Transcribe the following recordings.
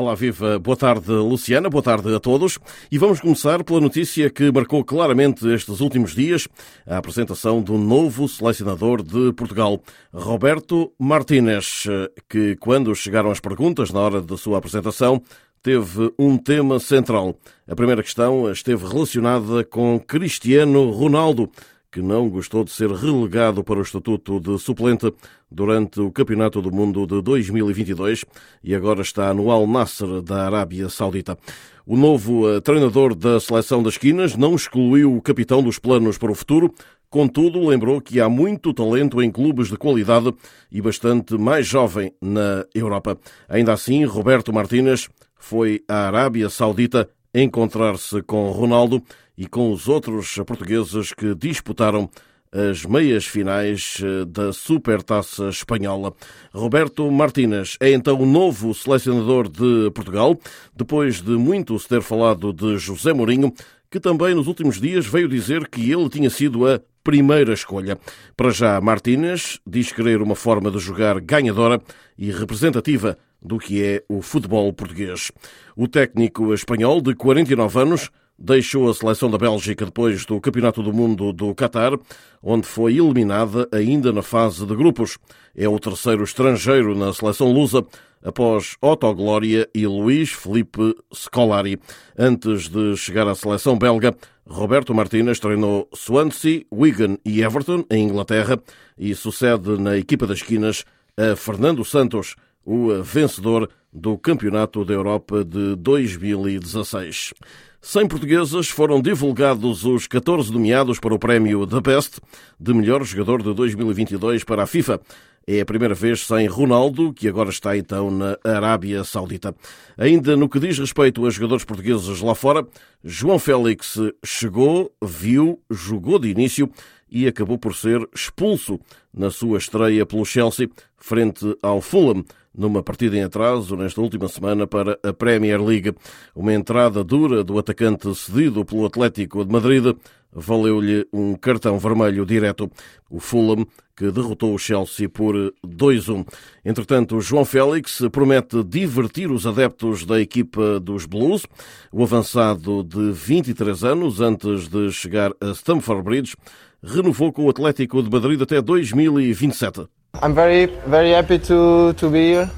Olá, viva. Boa tarde, Luciana. Boa tarde a todos. E vamos começar pela notícia que marcou claramente estes últimos dias, a apresentação do novo selecionador de Portugal, Roberto Martinez, que, quando chegaram as perguntas na hora da sua apresentação, teve um tema central. A primeira questão esteve relacionada com Cristiano Ronaldo, que não gostou de ser relegado para o estatuto de suplente durante o Campeonato do Mundo de 2022 e agora está no Al-Nassr da Arábia Saudita. O novo treinador da seleção das esquinas não excluiu o capitão dos planos para o futuro, contudo lembrou que há muito talento em clubes de qualidade e bastante mais jovem na Europa. Ainda assim, Roberto Martinez foi à Arábia Saudita encontrar-se com Ronaldo e com os outros portugueses que disputaram as meias finais da Supertaça Espanhola. Roberto Martinez é então o novo selecionador de Portugal, depois de muito se ter falado de José Mourinho, que também nos últimos dias veio dizer que ele tinha sido a primeira escolha. Para já, Martinez diz querer uma forma de jogar ganhadora e representativa do que é o futebol português. O técnico espanhol, de 49 anos, deixou a seleção da Bélgica depois do Campeonato do Mundo do Qatar, onde foi eliminada ainda na fase de grupos. É o terceiro estrangeiro na seleção lusa, após Otto Glória e Luís Felipe Scolari. Antes de chegar à seleção belga, Roberto Martinez treinou Swansea, Wigan e Everton, em Inglaterra, e sucede na equipa das esquinas a Fernando Santos, o vencedor do Campeonato da Europa de 2016. Sem portugueses, foram divulgados os 14 nomeados para o prémio The Best de melhor jogador de 2022 para a FIFA. É a primeira vez sem Ronaldo, que agora está então na Arábia Saudita. Ainda no que diz respeito a jogadores portugueses lá fora, João Félix chegou, viu, jogou de início e acabou por ser expulso na sua estreia pelo Chelsea frente ao Fulham, numa partida em atraso nesta última semana para a Premier League. Uma entrada dura do atacante cedido pelo Atlético de Madrid valeu-lhe um cartão vermelho direto. O Fulham, que derrotou o Chelsea por 2-1. Entretanto, João Félix promete divertir os adeptos da equipa dos Blues. O avançado de 23 anos, antes de chegar a Stamford Bridge, renovou com o Atlético de Madrid até 2027. I'm very happy to be here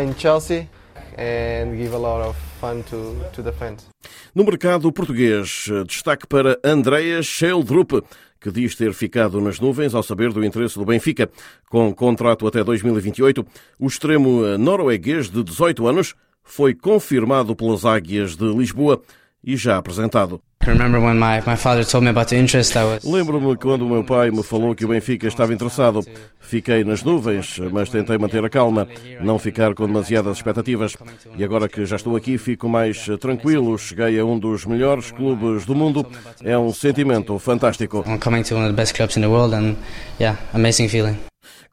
in Chelsea and give a lot of fun to the fans. No mercado português, destaque para Andreas Scheldrup, que diz ter ficado nas nuvens ao saber do interesse do Benfica. Com contrato até 2028, o extremo norueguês de 18 anos foi confirmado pelas Águias de Lisboa e já apresentado. Lembro-me quando o meu pai me falou que o Benfica estava interessado. Fiquei nas nuvens, mas tentei manter a calma, não ficar com demasiadas expectativas. E agora que já estou aqui, fico mais tranquilo. Cheguei a um dos melhores clubes do mundo. É um sentimento fantástico.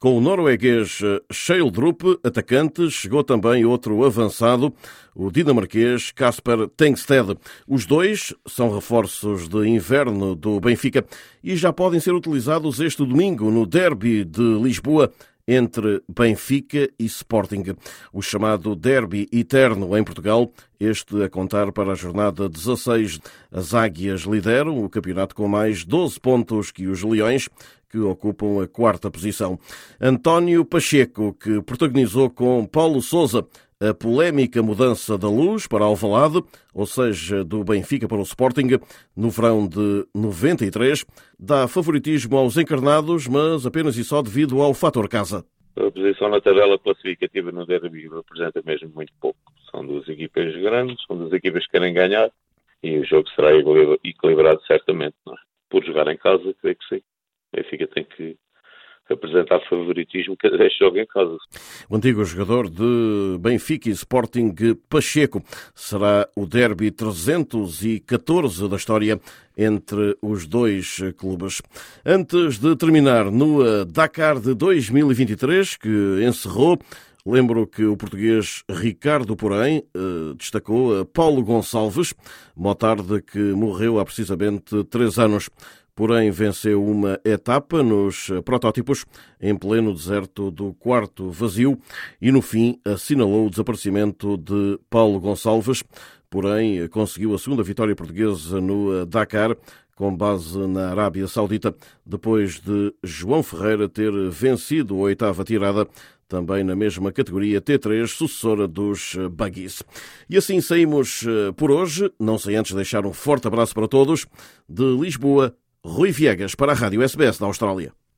Com o norueguês Scheldrup, atacante, chegou também outro avançado, o dinamarquês Kasper Tengstedt. Os dois são reforços de inverno do Benfica e já podem ser utilizados este domingo no derby de Lisboa entre Benfica e Sporting. O chamado derby eterno em Portugal, este a contar para a jornada 16. As Águias lideram o campeonato com mais 12 pontos que os Leões, que ocupam a quarta posição. António Pacheco, que protagonizou com Paulo Sousa a polémica mudança da Luz para Alvalade, ou seja, do Benfica para o Sporting, no verão de 93, dá favoritismo aos encarnados, mas apenas e só devido ao fator casa. A posição na tabela classificativa no derby representa mesmo muito pouco. São duas equipas grandes, são duas equipas que querem ganhar e o jogo será equilibrado certamente. Não é? Por jogar em casa, creio que sim. O Benfica tem que apresentar favoritismo cada jogo em casa. O antigo jogador de Benfica e Sporting, Pacheco, será o derby 314 da história entre os dois clubes. Antes de terminar, no Dakar de 2023, que encerrou, lembro que o português Ricardo Porém destacou Paulo Gonçalves, uma tarde que morreu há precisamente 3 anos. porém venceu uma etapa nos protótipos em pleno deserto do quarto vazio e, no fim, assinalou o desaparecimento de Paulo Gonçalves, porém conseguiu a segunda vitória portuguesa no Dakar, com base na Arábia Saudita, depois de João Ferreira ter vencido a oitava tirada, também na mesma categoria T3, sucessora dos Buggies. E assim saímos por hoje, não sem antes deixar um forte abraço para todos. De Lisboa, Rui Viegas para a Rádio SBS da Austrália.